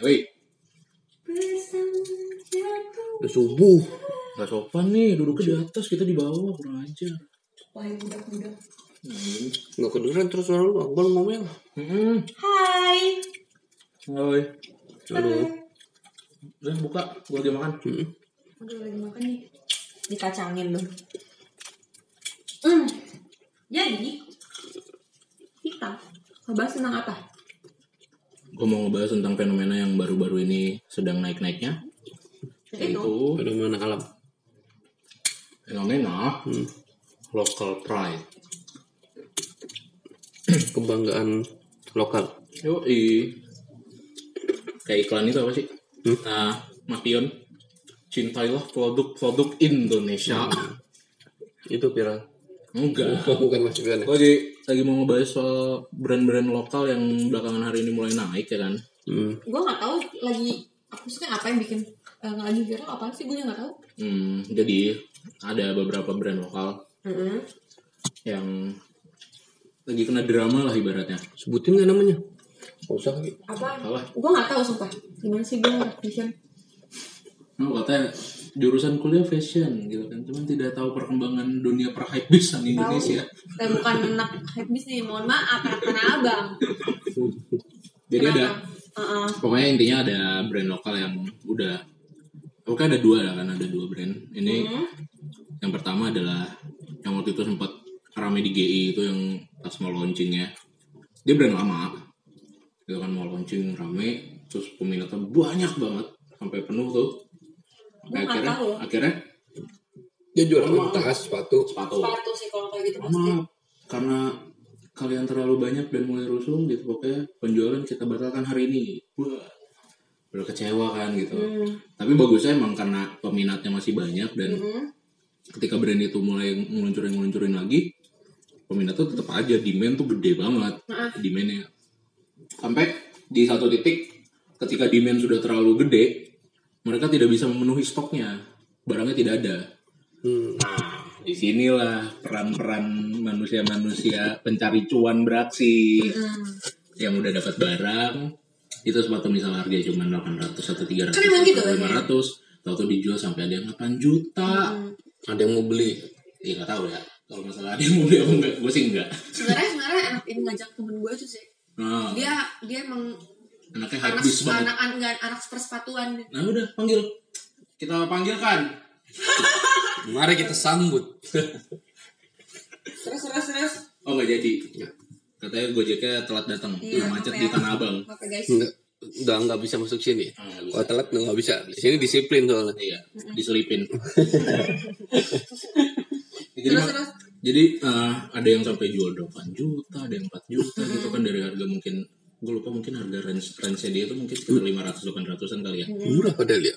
mulai, woi. Udah subuh, nggak sopan nih, duduknya di atas, kita di bawah, kurang ajar. Wahai budak-budak. Nggak kedengeran terus lalu abang ngomel. Hai. Hai. Halo. Udah buka, gua lagi makan. Udah lagi makan nih. Dikacangin dong. Jadi kita ngebahas tentang apa? Gue mau ngebahas tentang fenomena yang baru-baru ini sedang naik-naiknya. Itu fenomena alam. Fenomena local pride. Kebanggaan lokal. Yoi. Kayak iklan itu apa sih? Nah, Mation, cintailah produk-produk Indonesia. Itu viral. Enggak, bukan maksudnya. Gue lagi mau ngebahas soal brand-brand lokal yang belakangan hari ini mulai naik ya kan. Gue nggak tahu lagi, maksudnya apa yang bikin lagi viral apa sih? Gue nggak tahu. Jadi ada beberapa brand lokal yang lagi kena drama lah ibaratnya. Sebutin nggak namanya? Gak usah. Apa? Gue nggak tahu sumpah. Gimana sih gue fashion? Katanya jurusan kuliah fashion gitu kan, cuman tidak tahu perkembangan dunia per hypebeast di Indonesia. Saya bukan anak hypebeast nih, mohon maaf, anak-anak abang. Jadi kenapa? Ada, pokoknya intinya ada brand lokal yang udah, pokoknya ada dua lah kan, ada dua brand. Ini yang pertama adalah yang waktu itu sempat rame di GI itu yang pas mau launchingnya. Dia brand lama, gitu kan mau launching rame, terus peminatnya banyak banget sampai penuh tuh. Akhirnya dia jual tas, sepatu sih kalau kayak gitu pasti. Karena kalian terlalu banyak dan mulai rusuh gitu, pokoknya penjualan kita batalkan hari ini. Wah, udah kecewa kan gitu. Tapi bagusnya emang karena peminatnya masih banyak dan ketika brand itu mulai ngeluncurin lagi, peminat tuh tetap aja, demand tuh gede banget. Demandnya sampai di satu titik ketika demand sudah terlalu gede, mereka tidak bisa memenuhi stoknya, barangnya tidak ada. Nah, disinilah peran-peran manusia-manusia pencari cuan beraksi yang udah dapat barang. Itu sepatu misalnya harga cuma 800 atau 300 atau 500, lalu dijual sampai ada yang 8 juta. Ada yang mau beli? Iya, nggak tahu ya. Kalau masalah ada yang mau beli apa enggak, gue sih enggak. Sebenarnya anak ini ngajak temen gue aja sih. Dia emang anaknya hypebeast banget. Anak persepatuan. Nah udah, kita panggilkan. Mari kita sambut. Terus. Oh nggak jadi. Katanya Gojeknya telat datang. Iya, macet di Tanah Abang. Udah nggak bisa masuk sini. Kalau telat nggak bisa. Sini disiplin soalnya. Iya, diselipin. Terus. Jadi ada yang sampai jual 8 juta, ada yang 4 juta gitu kan, dari harga mungkin. Gue lupa, mungkin harga range-nya dia itu mungkin sekitar 500-800an kali ya. Murah padahal ya.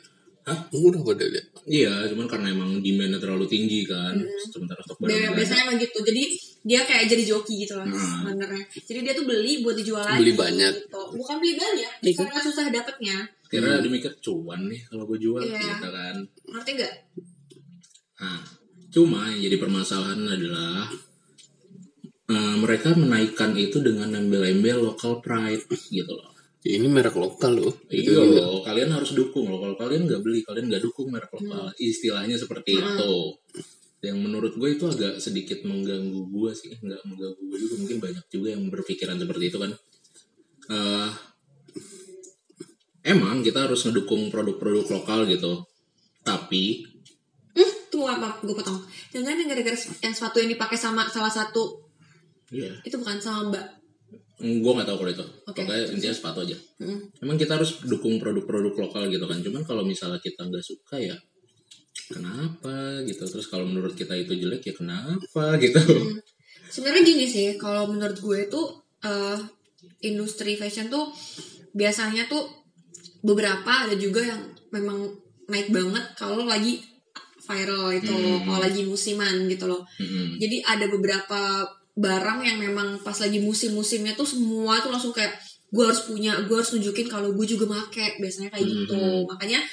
Murah padahal ya. Iya, cuman karena emang demand-nya terlalu tinggi kan. Sementara stok barang biasanya emang gitu. Jadi dia kayak jadi joki gitu lah sebenarnya. Jadi dia tuh beli buat dijual lagi. Beli banyak gitu. Bukan beli banyak, karena susah dapatnya. Kira dia mikir cuan nih kalau gue jual gitu kan. Ngerti gak? Cuma yang jadi permasalahan adalah mereka menaikkan itu dengan embel-embel local pride gitu loh. Ini merek lokal loh. Iya loh, kalian harus dukung loh. Kalau kalian nggak beli, kalian nggak dukung merek lokal. Istilahnya seperti itu. Yang menurut gue itu agak sedikit mengganggu gue sih. Nggak mengganggu gue juga, mungkin banyak juga yang berpikiran seperti itu kan. Emang kita harus ngedukung produk-produk lokal gitu. Tapi gue potong. Jangan-jangan gara-gara yang suatu yang dipakai sama salah satu. Iya. Itu bukan sama mbak. Gue gak tahu kalau itu. Pokoknya intinya sepatu aja. Emang kita harus dukung produk-produk lokal gitu kan. Cuman kalau misalnya kita gak suka ya kenapa gitu. Terus kalau menurut kita itu jelek ya kenapa gitu. Sebenarnya gini sih, kalau menurut gue itu industri fashion tuh biasanya tuh beberapa ada juga yang memang naik banget kalau lagi viral itu, kalau lagi musiman gitu loh. Jadi ada beberapa barang yang memang pas lagi musim-musimnya tuh semua tuh langsung kayak gue harus punya, gue harus nunjukin kalau gue juga make, biasanya kayak gitu. Makanya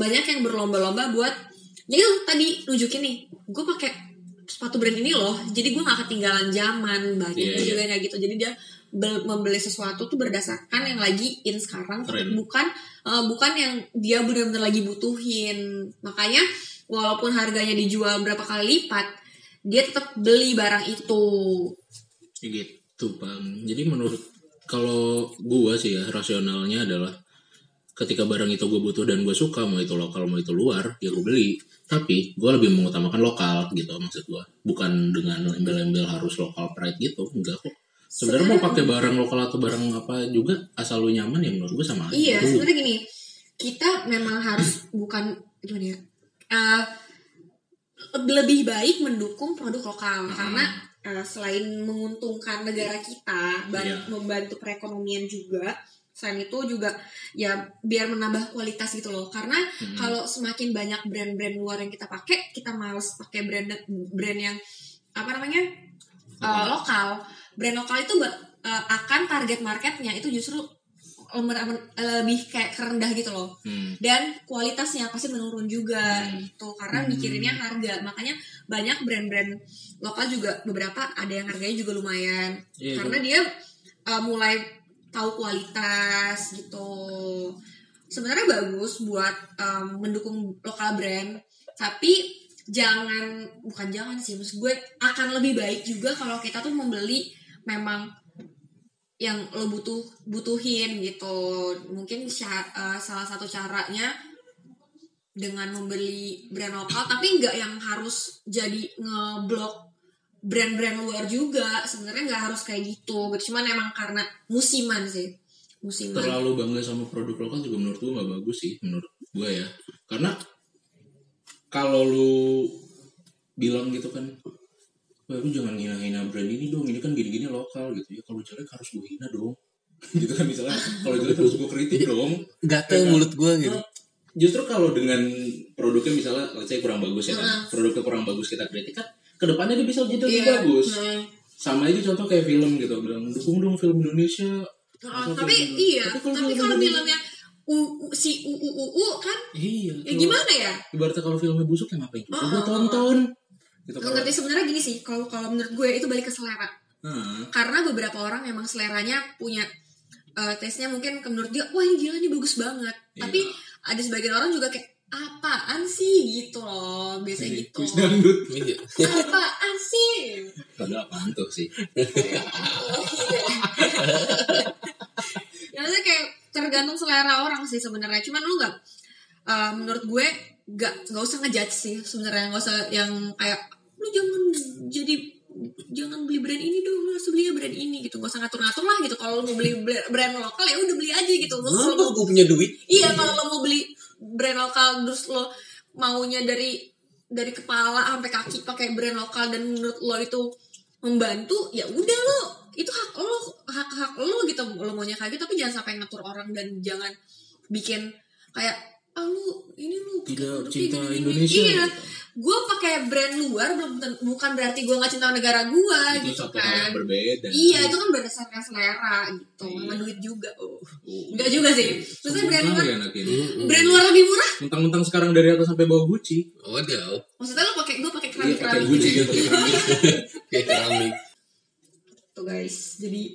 banyak yang berlomba-lomba buat, jadi tuh tadi nunjukin nih, gue pakai sepatu brand ini loh, jadi gue nggak ketinggalan zaman. Banyak juga kayak gitu. Jadi dia membeli sesuatu tuh berdasarkan yang lagi in sekarang, bukan yang dia benar-benar lagi butuhin. Makanya walaupun harganya dijual berapa kali lipat, dia tetap beli barang itu. Gitu, Bang. Jadi menurut kalau gue sih ya, rasionalnya adalah ketika barang itu gue butuh dan gue suka, mau itu lokal mau itu luar, ya gue beli. Tapi gue lebih mengutamakan lokal gitu, maksud gue. Bukan dengan embel-embel harus lokal pride gitu, enggak kok. Sebenarnya mau pakai barang lokal atau barang apa juga, asal lu nyaman ya menurut gue sama aja. Iya, sebenarnya gini, kita memang harus bukan gimana ya, lebih baik mendukung produk lokal karena selain menguntungkan negara kita, membantu perekonomian juga. Selain itu juga ya biar menambah kualitas gitu loh. Karena kalau semakin banyak brand-brand luar yang kita pakai, kita malas pakai brand yang apa namanya lokal. Brand lokal itu akan target marketnya itu justru lebih kayak kerendah gitu loh. Dan kualitasnya pasti menurun juga gitu. Karena mikirinnya harga. Makanya banyak brand-brand lokal juga beberapa ada yang harganya juga lumayan. Yeah, karena dia mulai tahu kualitas gitu. Sebenarnya bagus buat mendukung lokal brand. Tapi bukan jangan sih. Maksud gue akan lebih baik juga kalau kita tuh membeli memang yang lo butuhin gitu. Mungkin salah satu caranya dengan membeli brand lokal, tapi nggak yang harus jadi ngeblok brand-brand luar juga. Sebenarnya nggak harus kayak gitu, cuman emang karena musiman sih. Musiman. Terlalu bangga sama produk lokal juga menurut gue nggak bagus sih, menurut gue ya. Karena kalau lo bilang gitu kan, lu jangan hina-hina brand ini dong, ini kan gini-gini lokal gitu ya, kalau jelek harus gue hina dong gitu kan, misalnya kalau jelek harus gue kritik dong, gatel mulut gue gitu. Justru kalau dengan produknya misalnya let's say kurang bagus ya kan, produknya kurang bagus kita kritik kan, kedepannya dia bisa jadi lebih bagus. Sama aja contoh kayak film gitu, bilang dukung dong film Indonesia, tapi kalau filmnya kan ya gimana ya, ibaratnya kalau filmnya busuk ya ngapain gue tonton. Ngerti sebenarnya gini sih, kalau menurut gue itu balik ke selera. Karena beberapa orang memang seleranya punya taste-nya mungkin menurut dia, wah ini gila nih bagus banget. Yeah. Tapi ada sebagian orang juga kayak, apaan sih gitu loh, biasanya gitu. Apaan sih? Padahal apaan tuh sih? Ya maksudnya kayak tergantung selera orang sih sebenarnya. Cuman lu nggak, menurut gue nggak usah ngejudge sih sebenarnya, nggak usah yang kayak lu jangan beli brand ini dong, lu harus beli brand ini gitu, nggak usah ngatur-ngatur lah gitu. Kalau lu mau beli brand lokal ya udah beli aja gitu. Kalau gue punya duit, iya, kalau lu mau beli brand lokal terus lo maunya dari kepala sampai kaki pakai brand lokal dan menurut lo itu membantu, ya udah lo itu hak lo gitu, lo maunya kayak gitu. Tapi jangan sampai ngatur orang dan jangan bikin kayak lu tidak cinta gini, Indonesia. Iya, gue pakai brand luar bukan berarti gue nggak cinta negara gue gitu kan. Berbeda. Iya, itu kan berdasarkan selera gitu, sama duit juga. Enggak juga sih. Maksudnya brand luar lebih murah. Mentang-mentang sekarang dari atas sampai bawah Gucci. Waduh. Maksudnya lu pakai keramik. Iya, pakai Gucci gitu. Pakai keramik. Tuh guys, jadi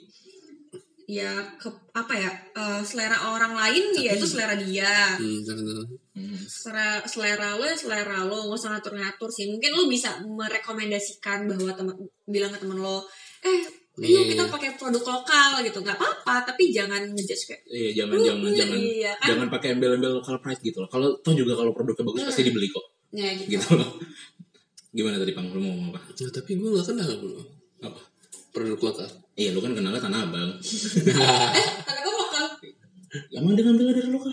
ya selera orang lain ya itu selera dia. Selera lo ya selera lo, nggak usah ngatur-ngatur sih. Mungkin lo bisa merekomendasikan bahwa bilang ke temen lo, yuk kita pakai produk lokal gitu, nggak apa-apa. Tapi jangan ngejudge kayak jangan pakai embel-embel lokal pride gitu loh. Kalau toh juga kalau produknya bagus pasti dibeli kok. Ya, gitu loh. Gimana tadi Pang, lo mau ngomong apa? Ya, tapi gue nggak kenal bro. Apa? Produk lokal. Iya, lu kan kenalnya Tanah Abang. Tanah Abang lokal. Emang dia ngambilnya dari lokal?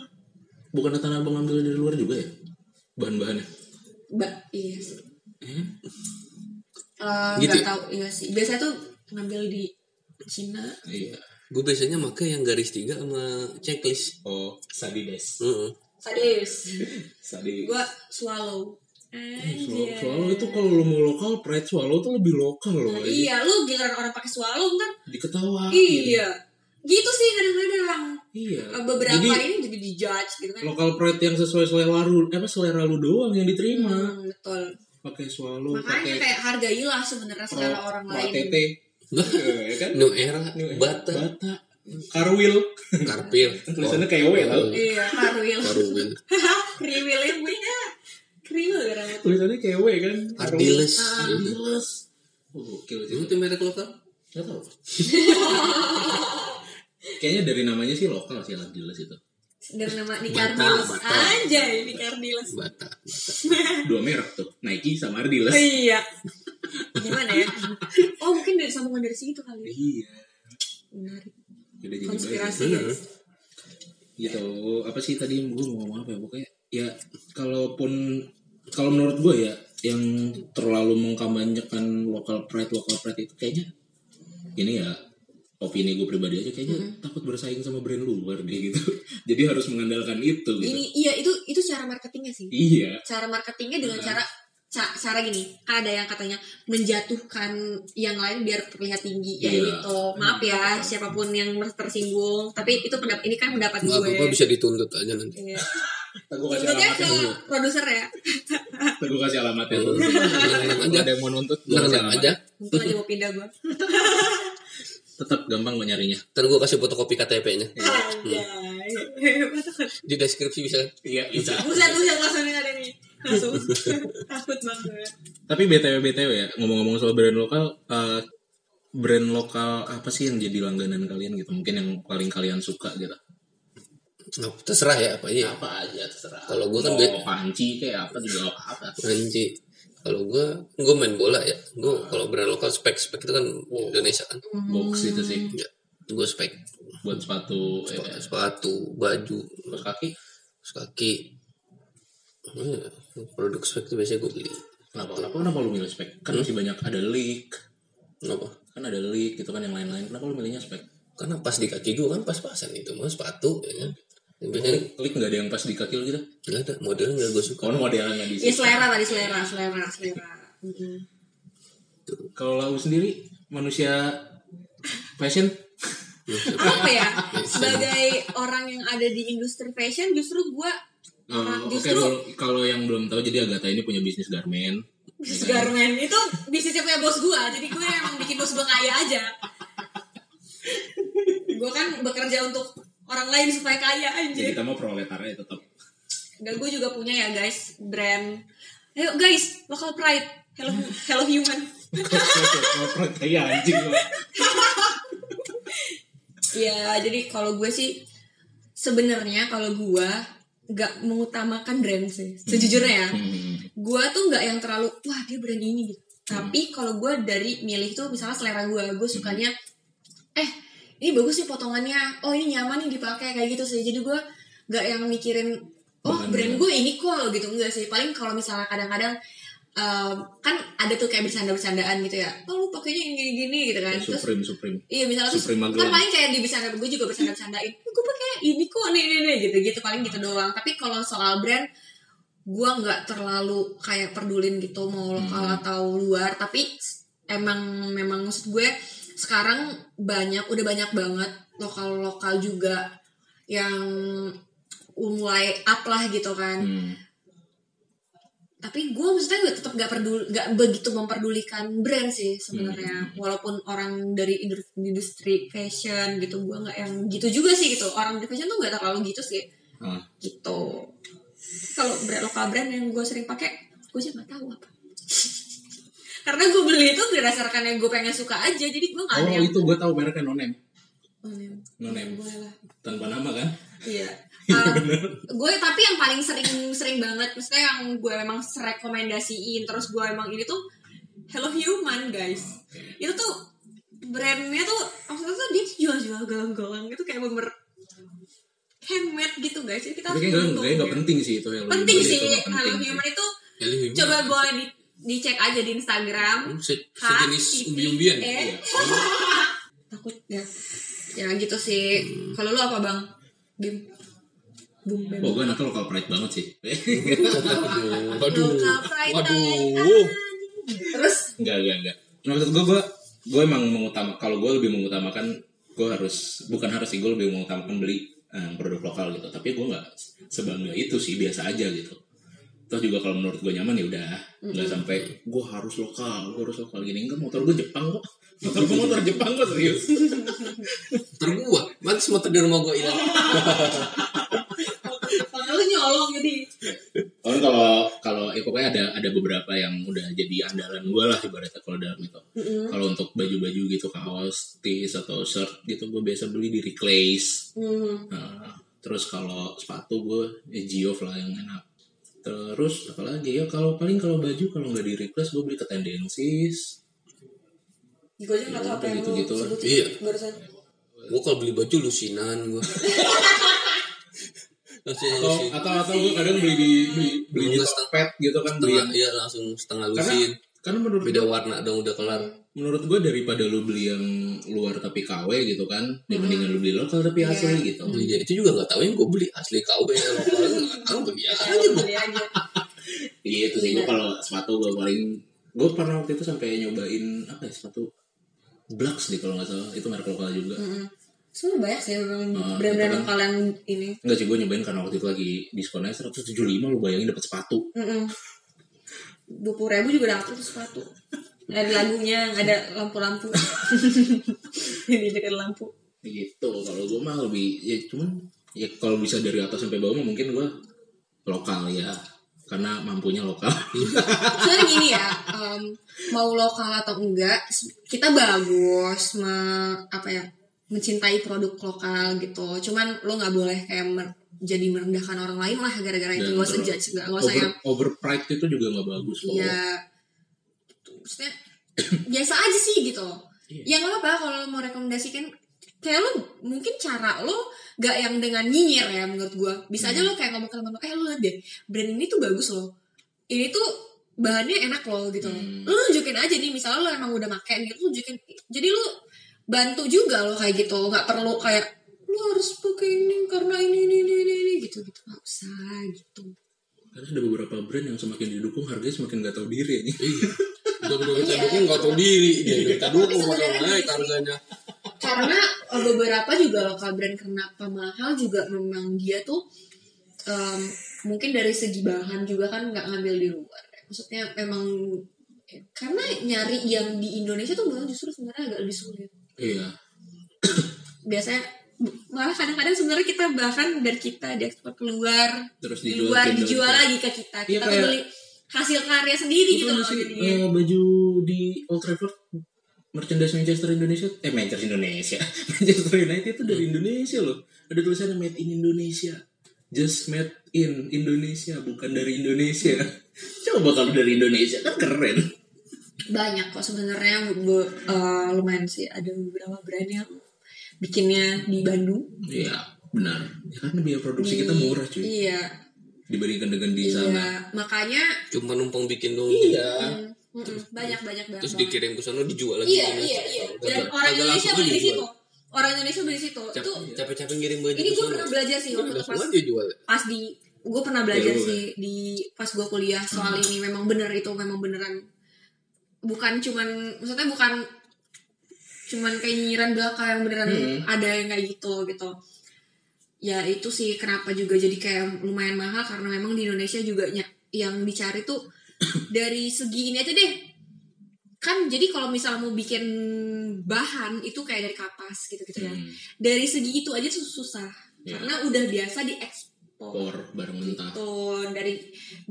Bukan Tanah Abang ngambilnya dari luar juga ya? Bahan-bahannya? Iya sih. Gitu gak tau, iya sih. Biasanya tuh ngambil di Cina. Iya. Gue biasanya make yang garis 3 sama checklist. Oh, sadis. Sadis. Gue swallow. Swallow itu kalau lo mau lokal pride, swallow tuh lebih lokal loh. Nah, iya, lo giliran orang pakai swallow kan diketawain. Iya. Gitu sih kadang-kadang. Iya. Beberapa jadi, ini jadi dijudge gitu kan. Lokal pride yang sesuai selera lu doang yang diterima. Betul. Pakai swallow. Makanya kayak hargailah sebenarnya selera orang lain. Ya kan? New Era, Bata. Karwil. Tulisannya kayak W tau. Iya, Karwil. Kriwil orang. Tulisannya kayak W kan. Ardiles. Gokil. Itu merek lokal? Enggak tahu. Kayaknya dari namanya sih lokal sih Ardiles itu. Dari nama Nikardiles aja ini Nikardiles. Bata. Dua merek tuh, Nike sama Ardiles. Oh, iya. Gimana ya? Oh, mungkin dari sambungan dari situ kali. Iya. Menarik. Konspirasi ya. Gitu. Apa sih tadi gue mau ngomong apa ya? Pokoknya ya kalau menurut gue ya yang terlalu mengkampanyekan local pride itu kayaknya ini ya opini gue pribadi aja kayaknya takut bersaing sama brand luar deh gitu. Jadi harus mengandalkan itu gitu. Ini iya itu cara marketingnya sih. Iya. Cara marketingnya dengan cara gini, kan ada yang katanya menjatuhkan yang lain biar terlihat tinggi ya gitu. Maaf ya siapapun yang tersinggung, tapi itu ini kan pendapat gue. Apa-apa bisa dituntut aja nanti. Iya. Tuntutnya ke produser ya. Gue kasih alamatnya. Ada yang mau nuntut, aja. Mungkin lagi mau pindah gue. Tetap gampang nyarinya. Ntar gue kasih fotokopi KTP-nya. Di deskripsi bisa. Iya, bisa. Bisa langsung ada nih. Takut banget. Tapi BTW ya, ngomong-ngomong soal brand lokal, brand lokal apa sih yang jadi langganan kalian gitu? Mungkin yang paling kalian suka gitu. Oh, terserah ya apa aja. Apa aja terserah. Kalau gue kan panci kayak apa juga apa. Panci. Kalau gue main bola ya. Gue kalau brand lokal spek itu kan Indonesia kan. Box itu sih. Ya, gue spek. Buat sepatu, baju, kaki. Produk spek itu biasanya gue beli. Kenapa lu milih spek? Kan masih banyak ada leak. Kenapa? Kan ada leak gitu kan yang lain-lain. Kenapa lu milihnya spek? Karena pas di kaki gue kan pas-pasan itu. Maksudnya sepatu ya kan. Biasanya leak gak ada yang pas di kaki lu gitu? Gak ada, modelnya gak gue suka. Modelnya gak disuka. Ya selera. Kalau lau sendiri manusia fashion? Apa ya? Sebagai orang yang ada di industri fashion justru gue kalau yang belum tahu, jadi Agatha ini punya bisnis garment. Itu bisnisnya punya bos gue, jadi gue emang bikin bos gue kaya aja. Gue kan bekerja untuk orang lain supaya kaya aja. Jadi kita mau proletarnya tetap. Dan gue juga punya ya guys, brand. Ayo guys, local pride, hello human. Local pride kayak anjing. Ya jadi kalau gue sih sebenarnya kalau gue gak mengutamakan brand sih sejujurnya ya. Gue tuh gak yang terlalu wah dia brand ini gitu. Tapi kalau gue dari milih tuh misalnya selera gue sukanya ini bagus nih potongannya, oh ini nyaman nih dipakai kayak gitu sih. Jadi gue gak yang mikirin brand gue ini kok gitu, enggak sih. Paling kalau misalnya kadang-kadang kan ada tuh kayak bercanda-bercandaan gitu ya, oh lu pakainya yang gini-gini gitu kan. Terus, Supreme. Iya misalnya Supreme terus, kan paling kayak di bercanda, gue juga bercanda-bercandain. Gue pakai ini kok nih gitu paling gitu doang. Tapi kalau soal brand, gue nggak terlalu kayak pedulin gitu mau lokal atau luar. Tapi memang maksud gue sekarang udah banyak banget lokal-lokal juga yang mulai up lah gitu kan. Tapi gue maksudnya gue tetap gak begitu memperdulikan brand sih sebenarnya. Walaupun orang dari industri fashion gitu, gue gak yang gitu juga sih gitu. Orang dari fashion tuh gak terlalu gitu sih. Gitu. Kalau lokal brand yang gue sering pakai, gue juga gak tahu apa. Karena gue beli itu berdasarkan yang gue pengen suka aja. Jadi gue gak ada yang... itu gue tahu mereknya No Name. Tanpa nama kan? Iya. Gue tapi yang paling sering banget, maksudnya yang gue memang rekomendasiin terus gue emang ini tuh Hello Human guys. Itu tuh brandnya tuh maksudnya tuh dia jual-jual galang-galang itu kayak bener handmade gitu guys. Jadi kita nggak penting sih itu Hello Human. Penting sih Hello Human itu. Coba boleh dicek aja di Instagram. Sejenis umbi-umbian. Takut ya. Ya gitu sih. Kalau lu apa bang? Bim. Gue anaknya local pride banget sih. Waduh. Terus? Enggak. Maksud gue emang mengutamakan. Kalau gue lebih mengutamakan, gue lebih mengutamakan beli produk lokal gitu. Tapi gue nggak sebangga itu sih, biasa aja gitu. Terus juga kalau menurut gue nyaman ya udah, nggak sampai gue harus lokal gini. Enggak, motor gue Jepang kok. Motor gue motor Jepang kok serius. Motor gue, mantas motor di rumah gue hilang. Padahal nyolong jadi. Oh kalau ya pokoknya ada beberapa yang udah jadi andalan gue lah ibaratnya kalau dalam itu. Mm-hmm. Kalau untuk baju-baju gitu kaos, tees atau shirt gitu gue biasa beli di Reclays. Mm-hmm. Nah, terus kalau sepatu gue Geoff lah yang enak. Terus apalagi ya kalau baju kalau nggak di Reclays gue beli ke Tendencies. Gue aja nggak tahu apa yang gitu sebutin iya. Barusan. Gue kalau beli baju lusinan gue. Atau gue kadang beli di Tokped gitu kan setengah, beli ya langsung setengah lusin karena menurut beda warna dong udah kelar. Menurut gue daripada lu beli yang luar tapi KW gitu kan dibandingkan lu beli lokal tapi asli gitu. Ya, itu juga nggak tahu yang gue beli asli KW yang lokal nggak biasa aja gue. Iya itu sih gue kalau sepatu gue paling gue pernah waktu itu sampai nyobain apa ya sepatu Blacks deh kalau nggak salah itu merek lokal juga. Semua banyak sih brand-brand yang kalian ini. Enggak sih gue nyobain karena waktu itu lagi diskonnya 175 lu bayangin dapat sepatu. 20.000 juga dapat sepatu. Ada lagunya, ada lampu-lampu. Ini dekat lampu. Gitu. Kalau gue mah lebih ya cuman ya kalau bisa dari atas sampai bawah mungkin gue lokal ya. Karena mampunya lokal. Soalnya gini ya, mau lokal atau enggak, kita bagus mencintai produk lokal gitu. Cuman lo gak boleh kayak jadi merendahkan orang lain lah gara-gara dan itu. Gak usah judge. Gak usah yang overpriced itu juga gak bagus. Iya gitu. Maksudnya biasa aja sih gitu. Iya. Ya gak apa-apa kalau lo mau rekomendasikan. Kayak lo mungkin cara lo gak yang dengan nyinyir ya menurut gue. Bisa aja lo kayak ngomong ke teman-teman, lo liat deh brand ini tuh bagus loh. Ini tuh bahannya enak loh gitu. Lo nunjukin aja nih. Misalnya lo emang udah makan gitu, lo nunjukin. Jadi lo bantu juga lo kayak gitu, nggak perlu kayak lo harus pakai ini karena ini gitu nggak usah gitu. Karena ada beberapa brand yang semakin didukung harganya semakin nggak tahu diri nih. Betul-betul kita dukung nggak tahu diri dia kita dukung modal naik harganya. Karena beberapa juga lokal brand kenapa mahal juga memang dia tuh mungkin dari segi bahan juga kan nggak ngambil di luar. Maksudnya memang karena nyari yang di Indonesia tuh malah justru sebenarnya agak lebih sulit. Iya. Biasanya malah kadang-kadang sebenarnya kita bahkan dari kita diekspor keluar, terus dijual lagi ke kita. Kita tuh beli hasil karya sendiri gitu loh. Baju di Old Trafford merchandise Manchester United itu dari Indonesia loh. Ada tulisannya made in Indonesia. Just made in Indonesia, bukan dari Indonesia. Coba kalau dari Indonesia kan keren. Banyak kok sebenarnya lumayan sih ada beberapa brand yang bikinnya di Bandung. Iya benar ya, karena biaya produksi kita murah cuy. Iya dibandingkan dengan di sana. Makanya cuma numpang bikin dong. Iya banyak terus dikirim ke sana dijual lagi. Iya dan orang Indonesia beli di situ. Itu capek-capek ngirim baju. Ini gue pernah belajar sih pas gue kuliah soal ini memang beneran. Bukan cuman kayak nyinyiran belaka yang beneran ada yang kayak gitu. Ya itu sih kenapa juga jadi kayak lumayan mahal karena memang di Indonesia juga yang dicari tuh dari segi ini aja deh. Kan jadi kalau misal mau bikin bahan itu kayak dari kapas gitu ya. Dari segi itu aja susah karena udah biasa diekspor barang mentah. Gitu.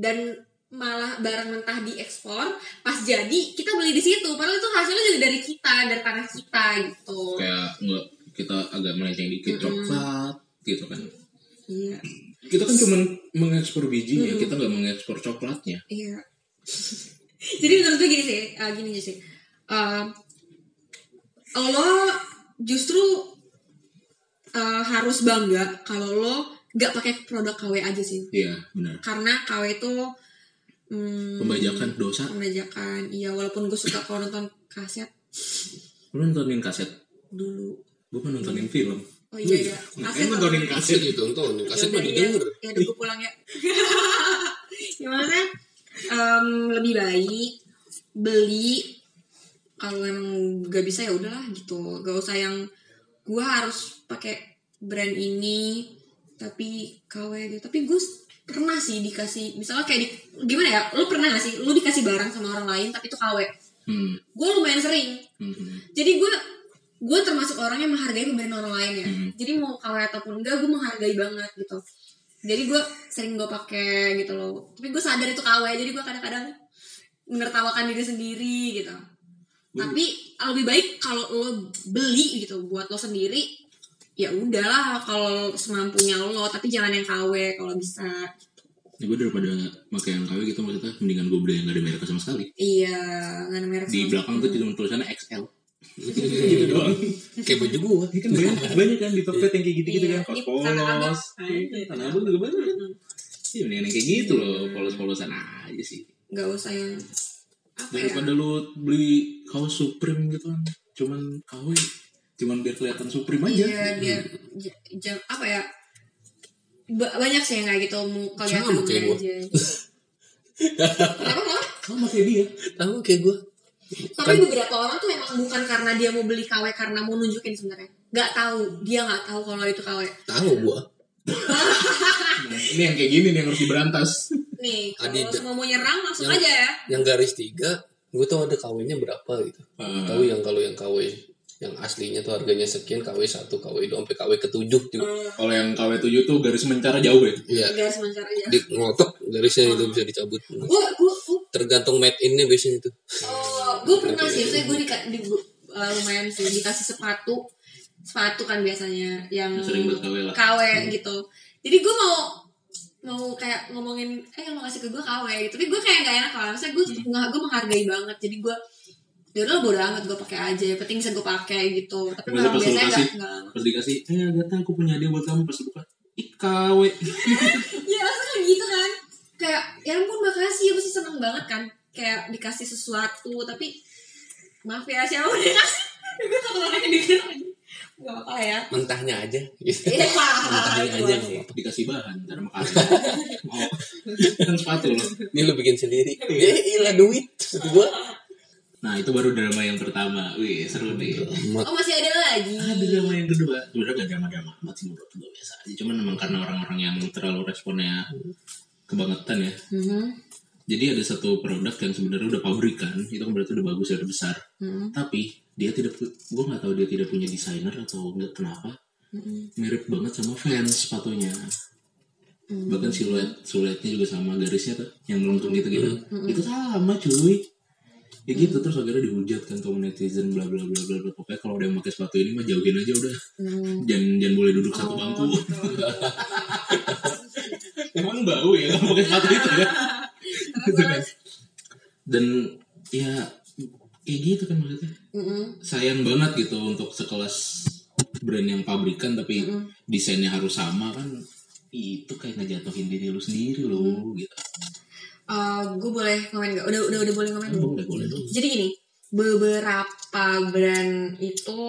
Dan malah barang mentah diekspor pas jadi kita beli di situ padahal itu hasilnya juga dari kita dari tanah kita gitu kayak nggak kita agak melenceng dikit coklat gitu kan. Iya kita kan cuma mengekspor bijinya kita nggak mengekspor coklatnya. Iya jadi menurut gue gini sih lo justru harus bangga kalau lo nggak pakai produk KW aja sih. Iya benar karena KW itu pembajakan dosa. Pembajakan. Iya walaupun gue suka kalau nonton kaset. Lu nontonin kaset? Dulu gue kan nontonin film. Oh iya kaset nontonin kaset gitu. Kaset mah didenger. Ya udah gue pulang ya. Gimana lebih baik beli. Kalau emang gak bisa ya udahlah gitu. Gak usah yang gue harus pakai brand ini tapi KW gitu. Tapi gue pernah sih dikasih misalnya kayak gimana ya, lu pernah gak sih lu dikasih barang sama orang lain tapi itu KW Gue lumayan sering. Jadi gue termasuk orang yang menghargai pemberian orang lain ya. Jadi mau kalah ataupun enggak, gue menghargai banget gitu. Jadi gue sering gue pakai gitu loh. Tapi gue sadar itu KW, jadi gue kadang-kadang menertawakan diri sendiri gitu. Tapi lebih baik kalau lo beli gitu buat lo sendiri, ya udahlah kalau semampunya lo, tapi jangan yang KW kalau bisa. Ya gue daripada pakai yang KW gitu, maksudnya mendingan gue beli yang gak ada merek sama sekali. Iya, gak ada merek. Di belakang tuh cuma tulisannya XL. Gitu doang. Kayak baju gue kan banyak kan di Tokped yang kayak gitu-gitu kan, kos polos. Tanah Abang juga banyak. Iya, mendingan yang kayak gitu loh, polos-polosan aja sih. Gak usah yang apa ya, daripada lu beli kaos Supreme gitu kan, cuman KW, cuman biar kelihatan Supreme aja. Iya, biar apa ya, banyak sih yang kayak gitu, mau kelihatan aja. Sama kayak dia, sama kayak gue. Tapi beberapa orang tuh emang bukan karena dia mau beli KW, karena mau nunjukin sebenarnya. Gak tahu, dia gak tahu kalau itu KW. Tahu gua. Ini yang kayak gini nih yang harus diberantas. Nih, kalau semua mau nyerang langsung yang, aja ya. Yang garis 3, gua tau ada KW-nya berapa gitu. Tahu yang kalau yang KW yang aslinya tuh harganya sekian, KW 1, KW 2, sampai KW ke-7 juga. Kalau yang KW 7 tuh garis mencar jauh ya. Iya. Garis mencar aja. Di ngotok garisnya itu bisa dicabut. Tergantung made in-nya biasanya itu. Oh, gue pernah sih, itu gue lumayan sih dikasih sepatu kan biasanya yang KW gitu. Jadi gue mau kayak ngomongin, lo kasih ke gue KW gitu. Tapi gue kayak nggak enak lah. Maksudnya gue menghargai banget. Jadi gue, yaudah bodo amat, gue pakai aja. Penting bisa gue pakai gitu. Tapi kalau biasanya nggak. Pas dikasih, gata aku punya hadiah buat kamu, pas buka, KW. Ya maksudnya gitu kan. Kayak, ya ampun makasih, ya pasti seneng banget kan. Kayak dikasih sesuatu, tapi maaf ya siapa udah dikasih. Gue takut orangnya dikira lagi. Gak apa ya. Mentahnya aja. Iya mentahnya aja gak apa-apa. Dikasih bahan, cara makasih. Kan sepatu loh. Ini lo bikin sendiri. Ya ilah duit. Gue. Nah itu baru drama yang pertama. Wih seru nih. Oh masih ada lagi. Ada drama yang kedua. Sebenernya gak drama-drama amat sih, menurut gue biasa aja. Cuman memang karena orang-orang yang terlalu responnya kebangetan ya. Jadi ada satu produk yang sebenarnya udah pabrikan, itu kan berarti udah bagus, udah besar. Tapi dia tidak, gue nggak tahu dia tidak punya desainer atau nggak kenapa. Mirip banget sama Vans sepatunya. Bahkan siluetnya juga sama, garisnya tuh yang melengkung gitu-gitu. Itu sama cuy. Ya gitu, terus akhirnya dihujat kan sama netizen bla bla bla bla. Pokoknya kalau udah pakai sepatu ini mah jauhin aja udah. Jangan boleh duduk satu bangku. Emang bau ya kalau pakai sepatu itu ya. Gitu kan. Dan ya kayak gitu kan maksudnya. Sayang banget gitu untuk sekelas brand yang pabrikan tapi desainnya harus sama kan. Itu kayak ngejatuhin diri lu sendiri loh gitu. Gue boleh komen gak? Udah boleh komen dulu. Jadi gini, beberapa brand itu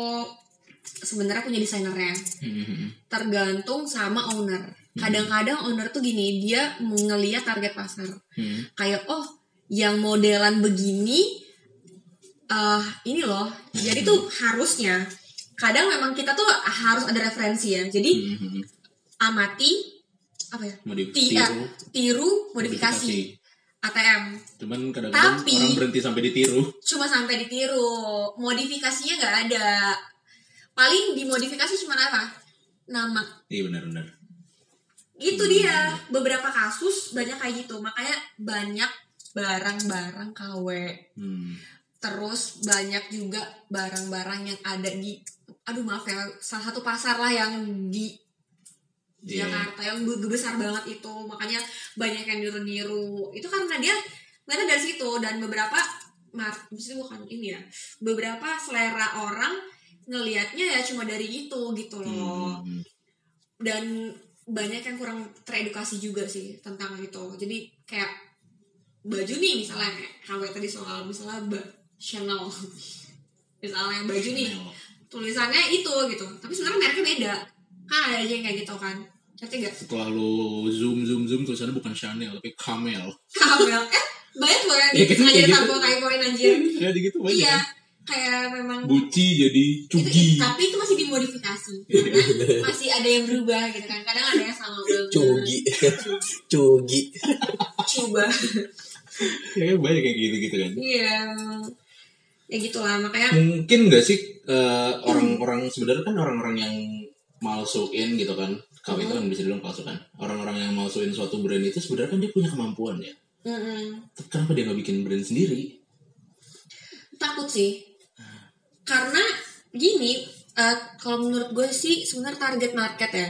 sebenarnya punya desainernya. Tergantung sama owner. Kadang-kadang owner tuh gini, dia ngelihat target pasar. Kayak yang modelan begini, ini loh. Jadi tuh harusnya, kadang memang kita tuh harus ada referensi ya. Jadi amati, apa ya? Tiru, modifikasi. ATM. Cuman kadang-kadang tapi, orang berhenti sampai ditiru. Cuma sampai ditiru. Modifikasinya gak ada. Paling dimodifikasi cuma apa? Nama. Iya benar-benar. Itu dia. Beberapa kasus banyak kayak gitu. Makanya banyak barang-barang KW. Terus banyak juga barang-barang yang ada di, aduh maaf ya, salah satu pasar lah yang di Jakarta yang besar banget itu. Makanya banyak yang niru-niru. Itu karena dia ngeliatnya dari situ. Dan beberapa beberapa selera orang ngelihatnya ya cuma dari itu gitu loh. Dan banyak yang kurang teredukasi juga sih tentang itu. Jadi kayak baju nih misalnya, KW tadi soal misalnya Chanel. Misalnya baju nih tulisannya itu gitu, tapi sebenarnya mereknya beda. Kan ada aja yang kayak gitu kan. Ngerti gak? Setelah lu zoom tulisannya bukan Chanel tapi Camel. Banyak banget ya, gitu aja typo-typoin anjir. Ya gitu banyak. Iya. Kayak memang Gucci jadi Cugi. Tapi itu masih dimodifikasi. Karena masih ada yang berubah gitu kan. Kadang ada yang sama banget. Cugi. Coba. Ya banyak kayak gitu kan. Iya. ya gitulah makanya. Mungkin nggak sih orang-orang sebenarnya kan orang-orang yang malsuin gitu kan, kalau itu kan bisa dibilang palsu kan. Orang-orang yang malsuin suatu brand itu sebenarnya kan dia punya kemampuan ya. Tapi kenapa dia nggak bikin brand sendiri? Takut sih, karena gini, kalau menurut gue sih sebenarnya target market ya.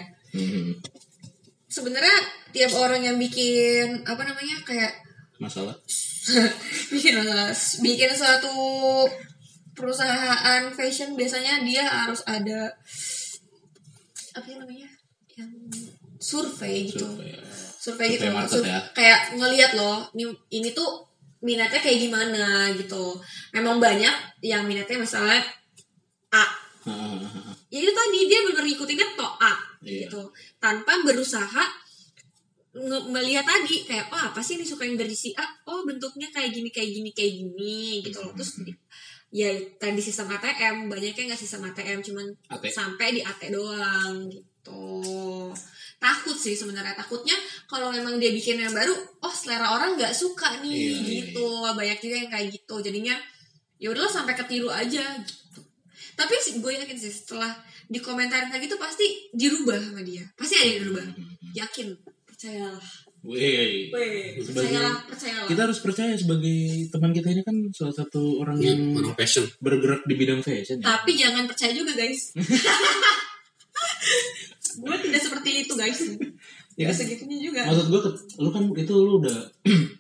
Sebenarnya tiap orang yang bikin apa namanya kayak masalah bikin suatu perusahaan fashion biasanya dia harus ada apa namanya yang survei gitu, survei gitu maksud ya. Kayak ngelihat loh ini tuh minatnya kayak gimana gitu. Memang banyak yang minatnya misalnya A. Ya itu tadi dia bener ngikutinnya to A gitu. Tanpa berusaha melihat tadi kayak oh apa sih ini suka yang berisi A, oh bentuknya kayak gini gitu loh. Terus ya tadi sistem ATM, banyaknya nggak sistem ATM cuman AT. Sampai di AT doang gitu. Takut sih sebenarnya, takutnya kalau memang dia bikin yang baru, oh selera orang nggak suka nih gitu. Banyak juga yang kayak gitu, jadinya ya udahlah sampai ketiru aja gitu. Tapi gue yakin sih setelah dikomentarin kayak gitu pasti dirubah sama dia, pasti ada yang dirubah, yakin, percayalah. Percayalah. Kita harus percaya sebagai teman kita ini kan salah satu orang yang fashion, bergerak di bidang fashion. Tapi jangan percaya juga guys. Gue tidak seperti itu guys. Ya kan? Segitunya juga. Maksud gue lu kan itu lu udah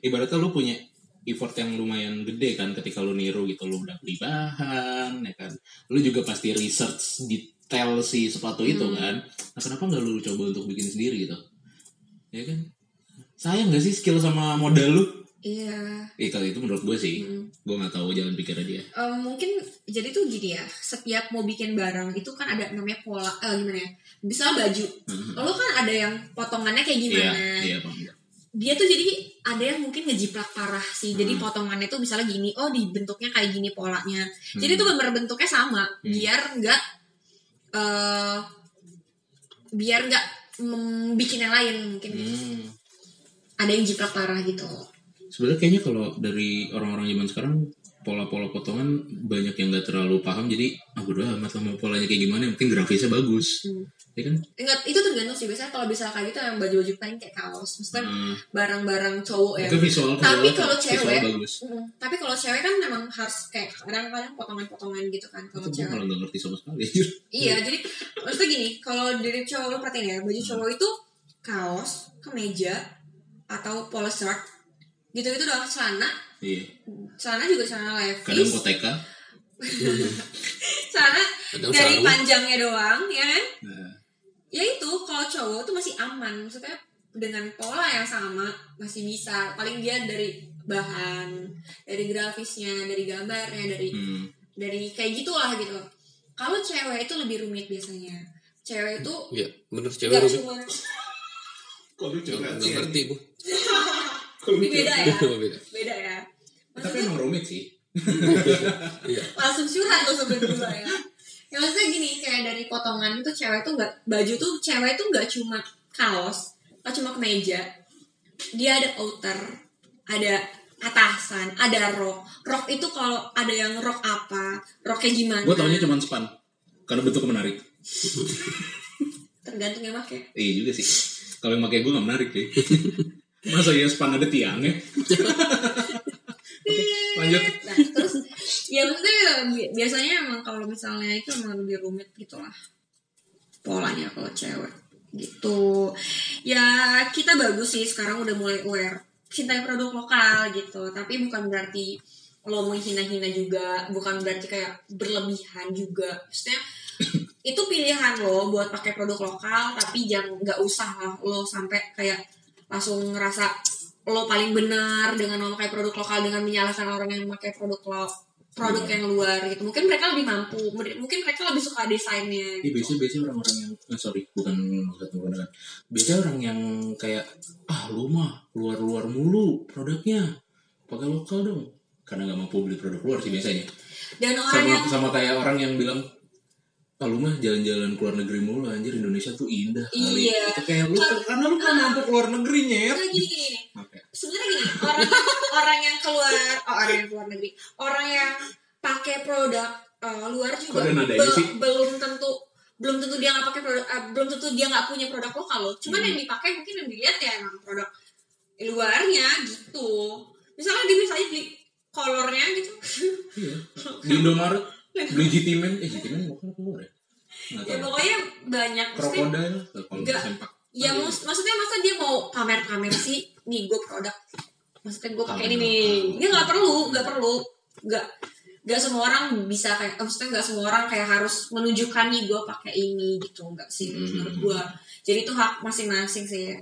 ibaratnya lu punya effort yang lumayan gede kan ketika lu niru gitu, lu udah beli bahan ya kan. Lu juga pasti research detail si sepatu itu kan. Nah, kenapa enggak lu coba untuk bikin sendiri gitu? Ya kan? Sayang enggak sih skill sama modal lu? Iya. Kalau itu menurut gue sih. Gue gak tahu jalan pikirnya dia. Mungkin jadi tuh gini ya, setiap mau bikin barang itu kan ada namanya pola, gimana ya, misalnya baju lo kan ada yang potongannya kayak gimana. Iya dia tuh jadi ada yang mungkin ngejiplak parah sih. Jadi potongannya tuh misalnya gini, oh dibentuknya kayak gini polanya. Jadi tuh bener bentuknya sama, biar gak bikin yang lain mungkin ada yang jiplak parah gitu. Sebenarnya kayaknya kalau dari orang-orang zaman sekarang pola-pola potongan banyak yang nggak terlalu paham, jadi bodo amat sama polanya kayak gimana, mungkin grafisnya bagus, ya kan? Enggak, itu tergantung sih biasanya kalau bisa kayak gitu yang baju-baju plain kayak kaos, maksudnya barang-barang cowok ya. Tapi kalau cewek, tapi kalau cewek kan memang harus kayak kadang-kadang potongan-potongan gitu kan kalau cewek. Kalau nggak ngerti sama sekali. Iya, jadi maksudnya gini, kalau dari cowok lo perhatiin ya, baju cowok itu kaos, kemeja, atau polo shirt. Gitu-gitu doang, celana. Celana juga celana levis. Kadang koteka. Celana dari saru. Panjangnya doang, ya kan? Ya itu, kalau cowok tuh masih aman. Maksudnya dengan pola yang sama masih bisa. Paling dia dari bahan, dari grafisnya, dari gambarnya, dari kayak gitulah gitu. Kalau cewek itu lebih rumit biasanya. Cewek itu cewek rumit. Gak ngerti bu. Beda ya. Tapi emang rumit sih. Langsung curhat lo sebenarnya ya. Ya maksudnya gini, kayak dari potongan tuh cewek tuh nggak, baju tuh cewek tuh nggak cuma kaos, nggak cuma kemeja. Dia ada outer, ada atasan, ada rok. Rok itu kalau ada yang rok apa, roknya gimana? Gue taunya cuma span, karena bentuknya menarik. Tergantung yang pakai. Iya juga sih. Kalau yang pakai gue nggak menarik deh. Masa ya span ada tiangnya. Lanjut. Nah terus ya maksudnya biasanya emang kalau misalnya itu emang lebih rumit gitu lah polanya kalau cewek gitu. Ya kita bagus sih sekarang udah mulai aware, cintai produk lokal gitu. Tapi bukan berarti lo menghina-hina juga, bukan berarti kayak berlebihan juga. Maksudnya itu pilihan lo buat pakai produk lokal, tapi jangan, nggak usah lah lo sampai kayak langsung ngerasa lo paling benar dengan memakai produk lokal dengan menyalahkan orang yang memakai produk yang luar gitu. Mungkin mereka lebih mampu, mungkin mereka lebih suka desainnya gitu. Biasanya orang-orang yang biasanya orang yang kayak lu mah luar-luar mulu produknya, pakai lokal dong, karena nggak mampu beli produk luar sih biasanya. Dan orang sama kayak orang yang bilang kalau mah jalan-jalan keluar negeri mulu, anjir Indonesia tuh indah kali. Iya. Itu kayak lu karena lu kan mampu keluar negerinya ya. Gini. Sebenarnya gini, orang yang keluar negeri, orang yang pakai pakai produk luar juga belum tentu dia nggak pakai produk, belum tentu dia nggak punya produk lokal loh. Cuman yang dipakai mungkin yang dilihat ya emang produk luarnya gitu. Misalnya dia bisa aja beli kolornya gitu. Iya. Di Indomaret beli Jitimen bukan keluar ya. Ya pokoknya banyak krokodil kalau disempak. Ya maksudnya masa dia mau pamer-pamer sih nih gue produk. Maksudnya gue pakai ini nih. Dia nggak semua orang bisa kayak, maksudnya nggak semua orang kayak harus menunjukkan nih gue pakai ini gitu, nggak sih menurut gue. Jadi itu hak masing-masing sih.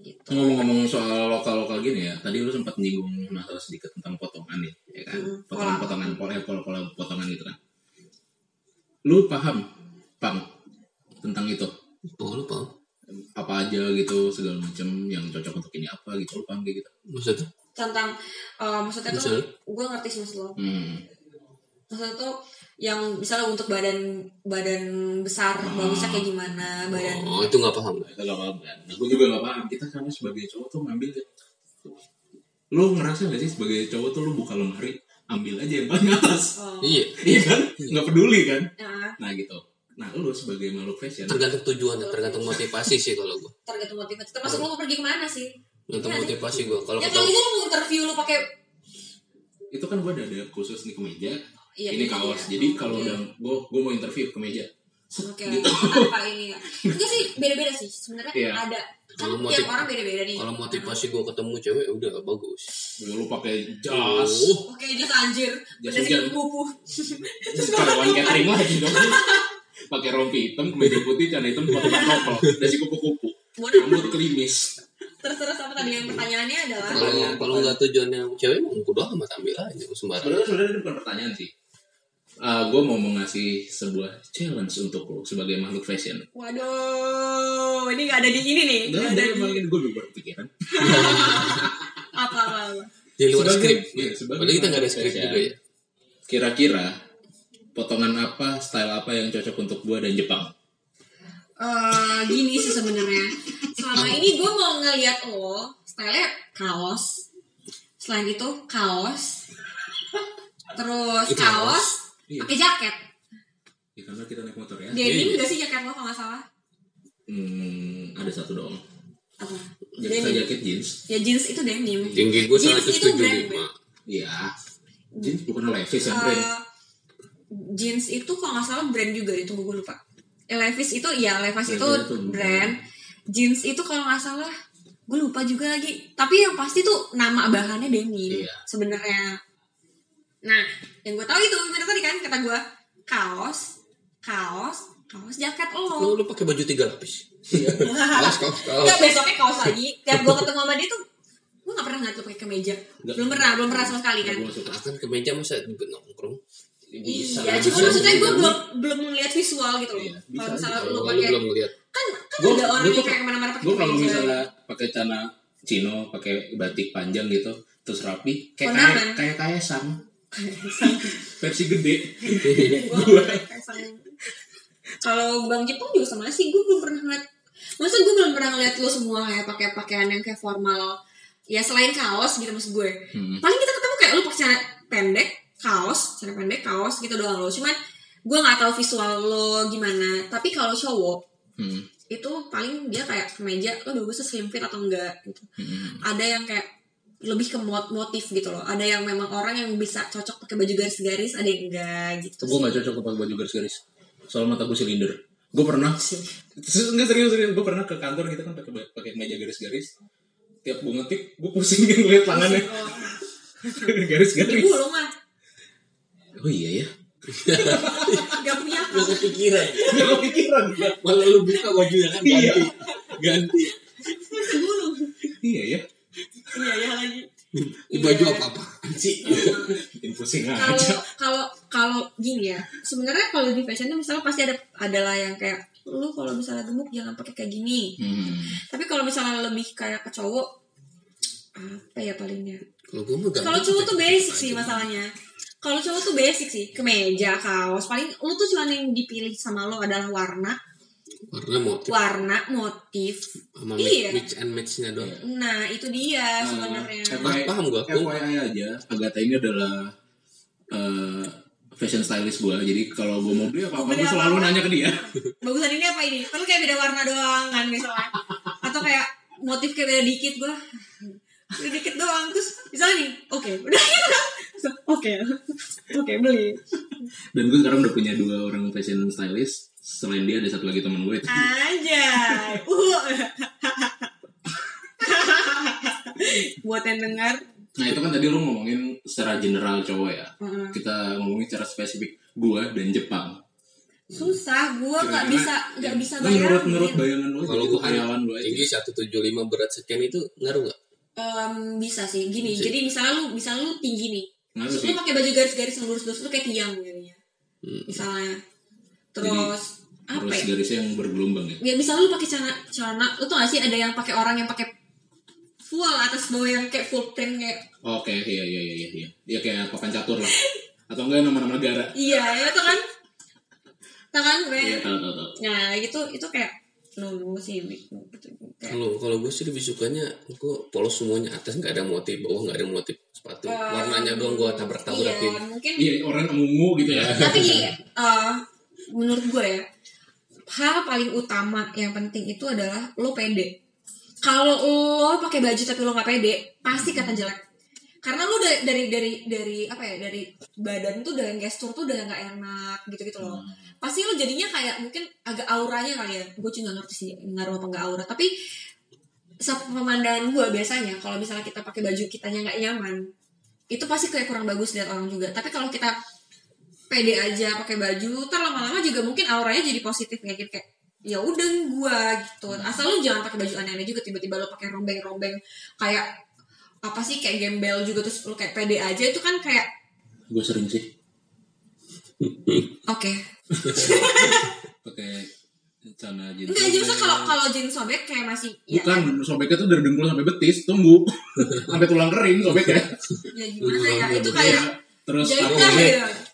Gitu. Ngomong-ngomong soal lokal-lokal gini ya, tadi lu sempat nyinggung masalah sedikit tentang potongan nih, ya kan? Potongan gitu kan. Lu paham tentang itu? Lu paham? Apa aja gitu segala macam yang cocok untuk ini apa gitu? Lu paham kayak gitu? Maksudnya? Tentang maksudnya tuh gue ngerti sih maksud lo. Maksudnya tuh yang misalnya untuk badan besar bagusnya kayak gimana badan. Oh itu nggak paham. Itu nggak paham kan. Nah, gue juga nggak paham. Kita karena sebagai cowok tuh ngambil. Lo ngerasa nggak sih sebagai cowok tuh lo buka lemari ambil aja yang paling atas. Oh. Iya kan. Nggak peduli kan. Nah gitu. Nah lo sebagai makhluk fashion. Tergantung tujuan, tergantung motivasi sih kalau gue. Tergantung motivasi. Termasuk lo mau pergi kemana sih? Untuk motivasi gue kalau ya kalau itu lu interview lu pakai itu kan gue ada khusus nih kemeja ini kaos jadi kalau udah gue mau interview kemeja gitu. Apa ini ya enggak sih beda-beda sih sebenarnya ada kan tiap orang beda-beda nih kalau motivasi gue ketemu cewek udah bagus lu pakai jas anjir jas hujan terus karyawan catering lagi dong pakai rompi hitam kemeja putih celana hitam pakai topeng dasi kupu-kupu rambut kerimis. Terus apa tadi yang pertanyaannya adalah kalau nggak tujuannya cewek mau kudu amat ambil aja sembarang. Sebenarnya itu bukan pertanyaan sih. Gue mau ngasih sebuah challenge untuk lo sebagai makhluk fashion. Waduh, ini nggak ada di sini nih. Dari mungkin gue lupa pikiran. Apa? Di luar skrip. Padahal kita nggak ada skrip juga ya. Kira-kira potongan apa, style apa yang cocok untuk gue dan Jepang? Gini sih sebenarnya. Selama ini gue mau ngeliat lo style-nya kaos. Selain itu kaos. Terus itu kaos pakai jaket. Ya karena kita naik motor ya. Denim enggak sih jaket lo kalau enggak salah? Ada satu doang. Apa? Jaket jeans. Ya jeans itu denim. Tinggi gue 175. Iya. Jeans bukan Levi's yang brand. Jeans itu kalau enggak salah brand juga itu gue lupa. Levi's itu brand. Jeans itu kalau nggak salah, gue lupa juga lagi. Tapi yang pasti tuh nama bahannya denim sebenarnya. Nah, yang gue tahu itu bener tadi kan kata gue kaos jaket lo. Lu pakai baju 3 lapis. kaos. Nggak besoknya kaos lagi. Tiap gue ketemu sama dia tuh, gue nggak pernah ngeliat lu pakai kemeja. Belum pernah sama sekali kan. Akan kemeja masa nongkrong. Iya, cuma maksudnya gue belum melihat visual gitu loh. Kalau misalnya lu pakai, kan ada orang yang kayak kemana-mana pakai. Gue kalau misalnya pakai celana chino, pakai batik panjang gitu, terus rapi, kayak sang Pepsi gede. Kalau Bang Jepang juga sama sih, gue belum pernah ngeliat. Maksudnya gue belum pernah ngeliat lo semua kayak pakai pakaian yang kayak formal. Ya selain kaos gitu maksud gue. Paling kita ketemu kayak lo pakai celana pendek. Kaos gitu doang lo. Cuman gue nggak tahu visual lo gimana. Tapi kalau cowok itu paling dia kayak kemeja lo bagusnya slim fit atau enggak gitu. Ada yang kayak lebih ke motif gitu loh. Ada yang memang orang yang bisa cocok pakai baju garis-garis, ada yang enggak gitu. Gue nggak cocok pakai baju garis-garis. Soal mata gue silinder. Gue pernah nggak serius. Gue pernah ke kantor kita kan pakai kemeja garis-garis. Tiap gue ngetik gue pusing ngeliat tangannya. Garis-garis. Ibu lo mah. Oh iya ya. Gak punya apa. Gak kepikiran. Malah lu buka bajunya kan ganti. Sebelum. Iya ya lagi. Di baju apa sih? Pusing aja. Kalau gini ya. Sebenarnya kalau di fashion tuh misalnya pasti adalah yang kayak lu kalau misalnya gemuk jangan pakai kayak gini. Tapi kalau misalnya lebih kayak ke cowok apa ya palingnya? Kalau cowok tuh basic sih masalahnya. Kalau cowok tuh basic sih, kemeja, kaos. Paling lu tuh cuma yang dipilih sama lo adalah warna motif. Sama mix and match-nya doang. Nah, itu dia sebenarnya. Paham gua. FYI aja, Agatha ini adalah fashion stylist gue. Jadi kalau gue mau beli apa-apa, gue selalu nanya ke dia. Bagusan ini apa ini? Perlu kayak beda warna doang kan misalnya. Atau kayak motif kayak beda dikit gue. Beda dikit doang. Terus misalnya nih, oke. Udah gitu kan. Oke, beli. Dan gue sekarang udah punya 2 orang fashion stylist. Selain dia ada satu lagi teman gue. Anjay. Buat yang dengar. Nah itu kan tadi lu ngomongin secara general cowok ya. Kita ngomongin secara spesifik gua dan Jepang. Susah, gua nggak bisa, nggak bisa bayangin. Menurut bayangan lu, kalau gua karyawan gua tinggi 175 berat sekian itu ngaruh nggak? Bisa sih. Gini, jadi misalnya lu tinggi nih, terus lu pakai baju garis-garis yang lurus-lurus lu kayak tiang jadinya. Misalnya, terus jadi, apa? Garisnya yang bergelombang ya? Ya misalnya lu pakai celana, lu tuh nggak sih ada yang pakai orang yang pakai full atas bawah yang kayak full print kayak. Oke, iya. Dia kayak papan catur lah. Atau enggak nama-nama negara. Iya, itu kan. Tangan gue. Iya, tahu. Nah, itu kayak nunggu sih gitu. Kalau gue sih lebih sukanya gue polos semuanya atas enggak ada motif, bawah enggak ada motif sepatu. Warnanya doang gue tabrak-tabrakin. Iya, mungkin. Iya, oranye ungu gitu ya. Tapi gini, menurut gue ya, hal paling utama yang penting itu adalah lo pede. Kalau lo pakai baju tapi lo nggak pede, pasti kata jelek. Karena lo dari apa ya, dari badan tuh dan gestur tuh udah nggak enak gitu loh. Pasti lo jadinya kayak mungkin agak auranya kali ya. Gue juga nggak ngerti sih ngaruh apa nggak aura. Tapi pemandangan gue biasanya kalau misalnya kita pakai baju kitanya nggak nyaman, itu pasti kayak kurang bagus lihat orang juga. Tapi kalau kita pede aja pakai baju, ntar lama-lama juga mungkin auranya jadi positif kayak ya udah gue gitu. Asal lu jangan pakai baju aneh-aneh juga, tiba-tiba lu pakai rombeng-rombeng kayak apa sih, kayak gembel juga terus lu kayak pede aja, itu kan kayak gue sering sih. Oke. Pakai celana jeans. Enggak justru kalau jeans sobek kayak masih. Bukan ya, sobeknya tuh dari dengkul sampai betis, tunggu. Sampai tulang kering sobeknya. Ya gimana ya itu kayak terus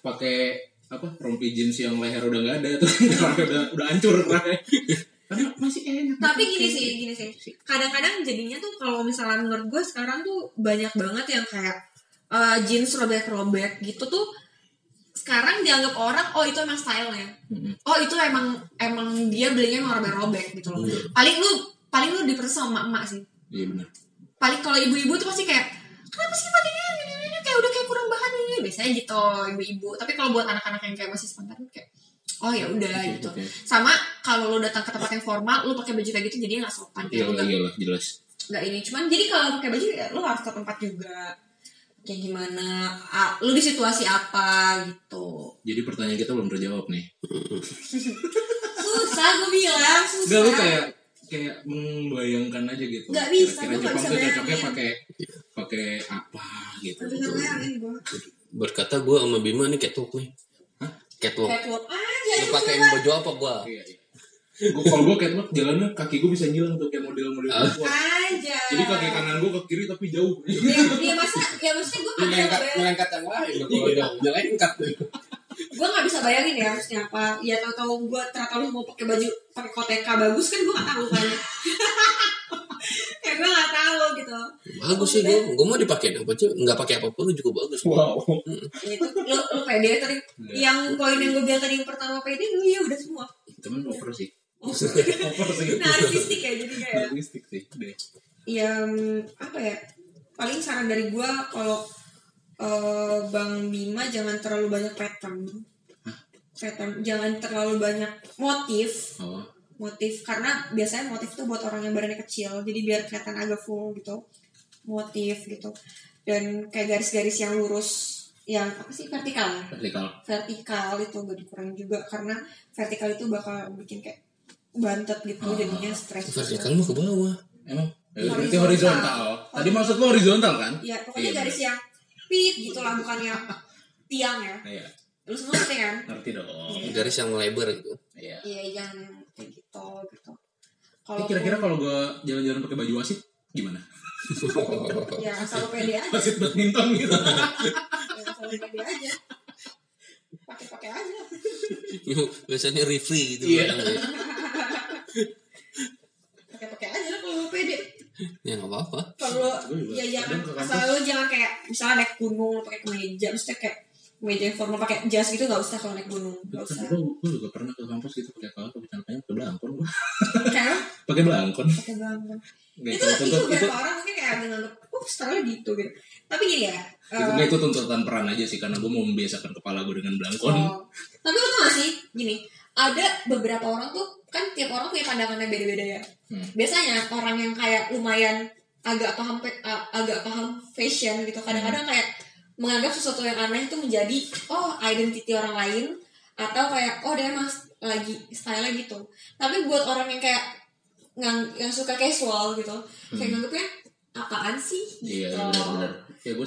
pakai apa rompi jeans yang leher udah nggak ada tuh udah hancur kan. Karena masih enak. Tapi gini sih kadang-kadang jadinya tuh kalau misalnya menurut gue sekarang tuh banyak banget yang kayak jeans robek-robek gitu tuh sekarang dianggap orang oh itu emang stylenya, oh itu emang dia belinya emang robek-robek gitu loh. Paling lu dipersa sama emak sih. Iya benar. Paling kalau ibu-ibu tuh pasti kayak kenapa sih pakainya gini-gini kayak udah kayak kurang bahan ini biasanya gitu ibu-ibu. Tapi kalau buat anak-anak yang kayak masih spontan kayak oh ya udah gitu. Okay. Sama kalau lo datang ke tempat yang formal lo pakai baju kayak gitu jadinya nggak sopan. Iyalah jelas. Nggak ini cuman jadi kalau pakai baju ya, lo harus ke tempat juga kayak gimana lo di situasi apa gitu. Jadi pertanyaan kita belum terjawab nih. Susah gue bilang susah. Gak lo kayak membayangkan aja gitu. Gak bisa. Kira-kira Jepang tuh cocoknya pakai apa gitu. Berkata gue sama Bima nih catwalk nih. Hah? Catwalk aja. Lu pakein baju apa gue? Iya. Kalau gue catwalk jalannya kaki gue bisa nyilang tuh kayak model-model catwalk. Aja. Jadi kaki kanan gue ke kiri tapi jauh. Iya maksudnya gue melengkat yang lain. Kalau melengkat. Gue nggak bisa bayangin ya harusnya apa ya, tahu-tahu gue terlalu mau pakai baju pakai koteka bagus kan gue nggak tahu kan. Gue nggak tahu gitu bagus sih ya, gue mau dipakai apa sih nggak pakai apapun juga bagus. Wow. Itu lo pede tadi yang poin yang gue bilang tadi yang pertama pede ya udah semua temen over sih. Narsistik ya jadi kayak narsistik sih deh ya apa ya. Paling saran dari gue kalau Bang Bima jangan terlalu banyak pattern, jangan terlalu banyak motif. Oh. Motif karena biasanya motif tuh buat orang yang badannya kecil, jadi biar kelihatan agak full gitu. Motif gitu. Dan kayak garis-garis yang lurus, yang apa sih vertikal itu gak dikurangin juga karena vertikal itu bakal bikin kayak bantet gitu. Oh. Jadinya stres. Vertikal mah ke bawah. Emang? Berarti horizontal. Tadi maksud lo horizontal kan? Iya, pokoknya garis yang gitu lah bukannya tiang ya. Iya. Lu semua ngerti kan? Ngerti dong. Yeah. Garis yang melebar gitu. Iya. Iya yang kayak gitu. Kalau kira-kira kalau gue jalan-jalan pakai baju wasit gimana? Ya asal pede aja. Wasit badminton gitu. Ya asal pede aja. Pakai aja. Biasanya referee gitu. Iya. Pakai aja kalau pede. Ya nggak apa-apa. Kalau ya jangan, asal lo jangan kayak misalnya naik gunung lo pakai kemeja, maksudnya kayak meja formal pakai jas gitu nggak usah kalau naik gunung. Nggak usah. Gue juga pernah ke kampus gitu pakai apa? Pakai celana panjang, pakai belangkon. Kenapa? Pakai belangkon. Pakai belangkon. Itu beberapa orang mungkin kayak ada nganggep, style gitu gitu. Tapi gini ya. Itu tuntutan peran aja sih karena gue mau membiasakan kepala gue dengan belangkon. Oh. Tapi lo tau gak sih, gini, ada beberapa orang tuh kan tiap orang punya pandangannya beda-beda ya. Biasanya orang yang kayak lumayan agak paham fashion gitu kadang-kadang kayak menganggap sesuatu yang aneh itu menjadi identity orang lain atau kayak dia mas lagi style gitu. Tapi buat orang yang kayak yang suka casual gitu kayak nganggapnya apaan sih gitu. Iya benar. Ya gue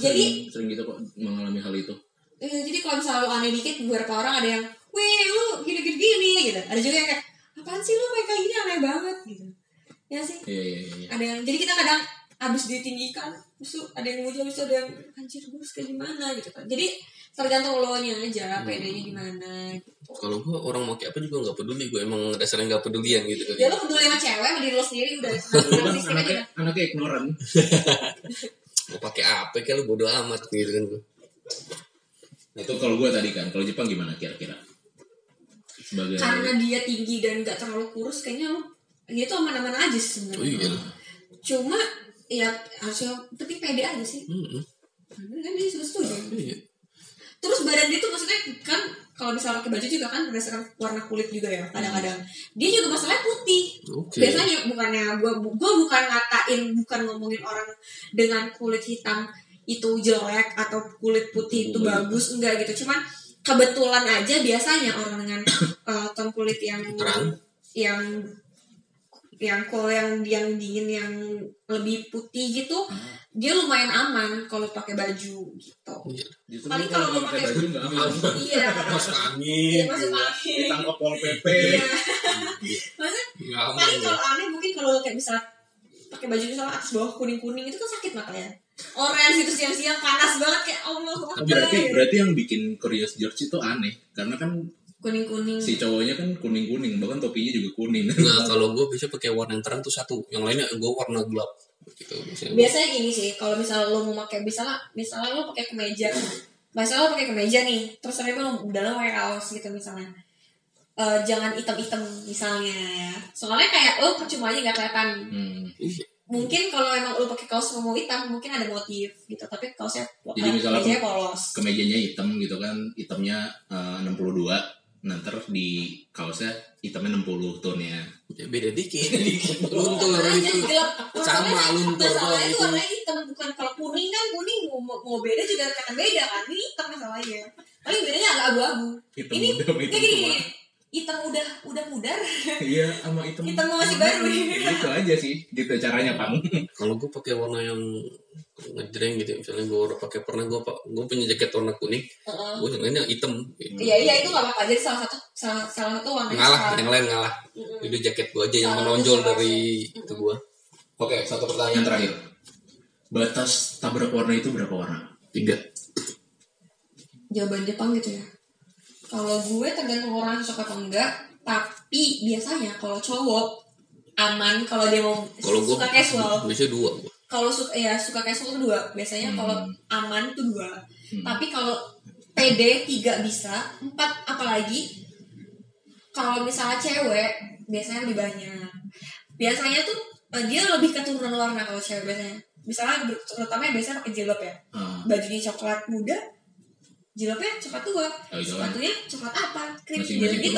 sering gitu kok mengalami hal itu. Jadi kalau misalnya lu aneh dikit beberapa orang ada yang weh lu gini gitu. Ada juga yang kayak apaan sih lu kayak gini aneh banget gitu. Ya sih. Iya. Ada yang jadi kita kadang abis ditinggikan terus ada yang muncul, terus ada yang anjir gue harus kayak gimana gitu kan. Jadi tergantung lo nya aja pedenya gimana gitu. Kalau gue orang mau kayak apa juga gak peduli, gue emang dasarnya gak pedulian gitu. Ya lo peduli sama cewek sama diri lo sendiri udah. Anaknya ignoran. Mau pakai apa kayak lo bodo amat gitu kan gue. Itu kalau gue tadi kan, kalau Jepang gimana kira-kira? Sebagai karena dia tinggi dan gak terlalu kurus kayaknya lo dia tuh aman-aman aja sih sebenernya. Oh, iya. Cuma ya harusnya tapi pede aja sih. Kan dia sudah setuju. Iya. Terus badan dia tuh maksudnya kan kalau misalnya pakai baju juga kan berdasarkan warna kulit juga ya kadang-kadang. Dia juga masalahnya putih. Okay. Biasanya bukannya gue bukan ngatain, bukan ngomongin orang dengan kulit hitam itu jelek atau kulit putih itu bagus, enggak gitu. Cuman kebetulan aja biasanya orang dengan ton kulit yang terang, yang dingin yang lebih putih gitu dia lumayan aman kalau pakai baju gitu. Paling kalau pakai baju nggak aman. Iya. Masuk angin. Ditangkap pol pp. Maksudnya paling kalau aneh mungkin kalau kayak misalnya pakai baju misalnya atas bawah kuning itu kan sakit matanya. Orange itu siang-siang panas banget kayak Allah. Berarti yang bikin Curious George itu aneh karena kan kuning-kuning. Si cowoknya kan kuning-kuning, bahkan topinya juga kuning. Nah, kalau gue bisa pakai warna yang terang tuh satu, yang lainnya gue warna gelap. Gitu. Biasanya gini sih, kalau misalnya lo mau pakai, misalnya lo pakai kemeja, nih, terus sampai lo udah lo pakai kaos gitu misalnya. Jangan hitam-hitam misalnya ya. Soalnya kayak lo percuma aja nggak kelihatan. Mungkin kalau emang lo pakai kaos mau hitam, mungkin ada motif gitu. Tapi kaosnya kemejanya polos. Kemejanya hitam gitu kan, hitamnya 62. Nah terus di kaosnya hitamnya 60 tonnya ya, beda dikit. Luntur orang itu sama luntur orang itu warnanya hitam bukan. Kalau kuning kan kuning mau beda juga kata beda kan, ini hitam masalahnya paling bedanya agak abu-abu hitam ini muda, gini hitam udah pudar iya sama hitam masih baru itu aja sih gitu caranya Pang. Kalau gue pakai warna yang ngejreng gitu misalnya gue punya jaket warna kuning gue yang hitam gitu. Iya itu nggak apa-apa, jadi salah satu warna yang lain ngalah itu jaket gue aja yang menonjol dari itu gue. Oke, satu pertanyaan terakhir, batas tabrak warna itu berapa warna? 3. Jawaban Jepang gitu ya. Kalau gue tergantung orang suka atau enggak, tapi biasanya kalau cowok aman kalau dia mau suka casual biasanya 2. Kalau suka casual 2 biasanya. Kalau aman tuh 2. Tapi kalau PD 3 bisa, 4 apalagi kalau misalnya cewek biasanya lebih banyak. Biasanya tuh dia lebih keturunan warna kalau cewek biasanya. Misalnya terutama biasanya pakai jilbab ya. Bajunya coklat muda, jilbabnya coklat tua, sepatunya coklat apa, krips gitu.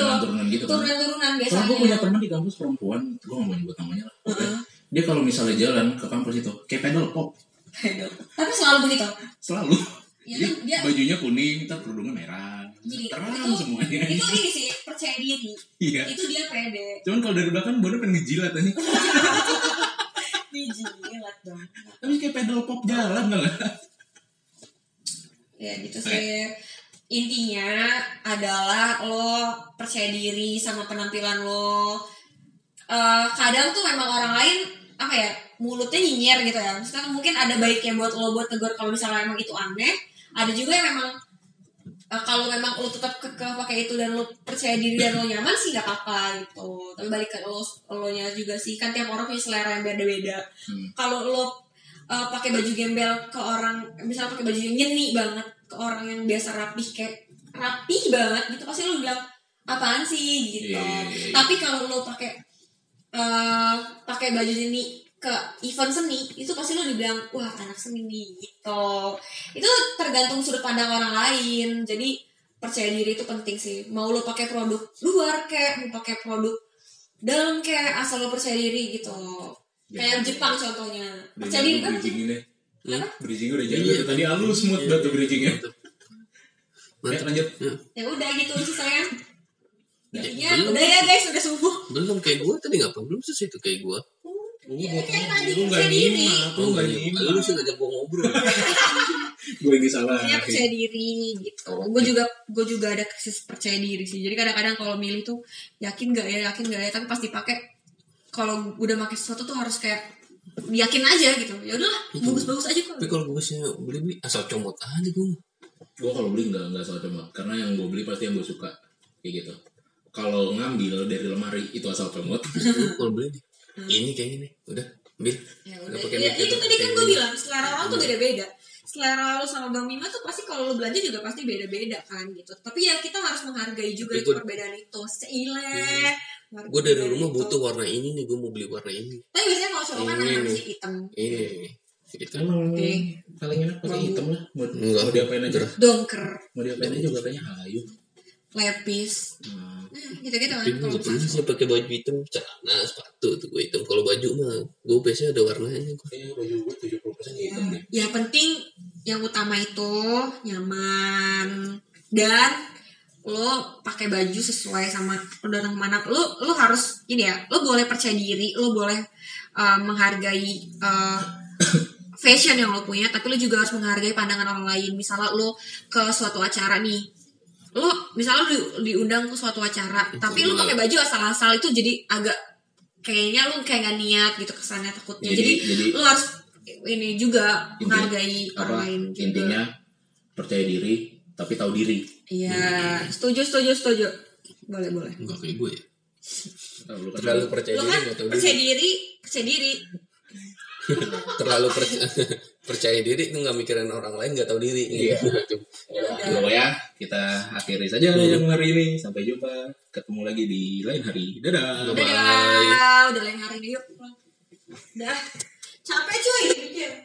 Turunan-turunan biasanya. Kalau gue punya teman di kampus perempuan, gue nggak mau nyebut namanya lah. Dia kalau misalnya jalan ke kampus itu kayak pedal pop. Tapi selalu begitu. Selalu. Ya, dia bajunya kuning, terus kerudungnya merah. Jadi, terang semuanya. Itu ini sih percaya dia nih. Iya. Itu dia pede. Cuman kalau dari belakang baru pengen ngejilat nih. Ngejilat dong. Tapi kayak pedal pop jalan nggak? Ya gitu sih. Intinya adalah lo percaya diri sama penampilan lo. Kadang tuh memang orang lain apa ya mulutnya nyinyir gitu ya, misalkan mungkin ada baiknya buat lo buat tegur kalau misalnya memang itu aneh, ada juga yang memang kalau memang lo tetap pakai itu dan lo percaya diri dan lo nyaman sih nggak apa-apa gitu. Tapi balik ke lo nya juga sih, kan tiap orang punya selera yang beda-beda. Kalau lo pakai baju gembel ke orang, misalnya pakai baju yang nyeni banget ke orang yang biasa rapih kayak rapih banget gitu, pasti lo bilang apaan sih gitu. Yeah. Tapi kalau lo pakai pakai baju seni ke event seni, itu pasti lo dibilang wah anak seni nih gitu. Itu tergantung sudut pandang orang lain. Jadi percaya diri itu penting sih. Mau lo pakai produk luar kayak, mau pakai produk dalam kayak, asal lo percaya diri gitu. Kayak Jepang contohnya. Percaya diri kan? Bridging udah jago. Iya, tadi halus smooth banget tuh bridgingnya. Mantap, lanjut. Ya udah gitu sih sayang. Ya, udah ya guys, udah subuh. Belum kayak gue tadi nggak belum selesai itu kayak gue. Iya kan tadi percaya diri. Lu sih ngajak gue ngobrol. Gue ini salah. Iya percaya diri gitu. Gue juga ada krisis percaya diri sih. Jadi kadang-kadang kalau milih tuh yakin nggak ya. Tapi pasti pakai. Kalau udah pakai sesuatu tuh harus kayak yakin aja gitu. Ya udahlah, bagus-bagus aja kok. Tapi kalau bagusnya beli asal comot aja gue. Gue kalau beli nggak asal comot. Karena yang gue beli pasti yang gue suka kayak gitu. Kalau ngambil dari lemari itu asal comot. Kalau beli nih, ini kayak gini, udah ambil. Ya udah. Ya, itu tadi kan gue bilang selera orang tuh beda-beda. Selera lo sama Bang Mima tuh pasti kalau lo belanja juga pasti beda-beda kan gitu. Tapi ya kita harus menghargai juga itu perbedaan itu. Seile. Gue dari rumah butuh warna ini nih, gue mau beli warna ini. Tapi biasanya kalau cowok kan anak sih hitam. Iya. Emang paling enak pakai hitam lah. Mau diapain aja? Dongker. Mau diapain aja katanya hayu. Lepis. Gitu-gitu kan. Gue pernah sih pakai baju hitam, celana, sepatu tuh gue hitam. Kalau baju mah gue biasanya ada warnanya. Kayaknya baju gue 70% hitam deh. Ya penting yang utama itu nyaman dan lo pakai baju sesuai sama lo datang kemana. Lo harus ini ya. Lo boleh percaya diri, lo boleh menghargai fashion yang lo punya. Tapi lo juga harus menghargai pandangan orang lain. Misalnya lo ke suatu acara nih. Lo misalnya diundang ke suatu acara, tapi lo pakai baju asal-asal itu jadi agak kayaknya lo kayak gak niat gitu kesannya takutnya. Jadi lo harus ini juga menghargai orang lain. Intinya percaya diri tapi tahu diri. Iya, setuju. Boleh. Enggak kayak gue ya. Terlalu percaya diri enggak tahu diri. Percaya diri. Terlalu percaya diri itu nggak mikirin orang lain, nggak tahu diri. Iya. Gitu ya, kita akhiri saja yang hari ini. Sampai jumpa, ketemu lagi di lain hari. Dadah. Bye. Udah lain hari nih yuk. Dah. Capek cuy.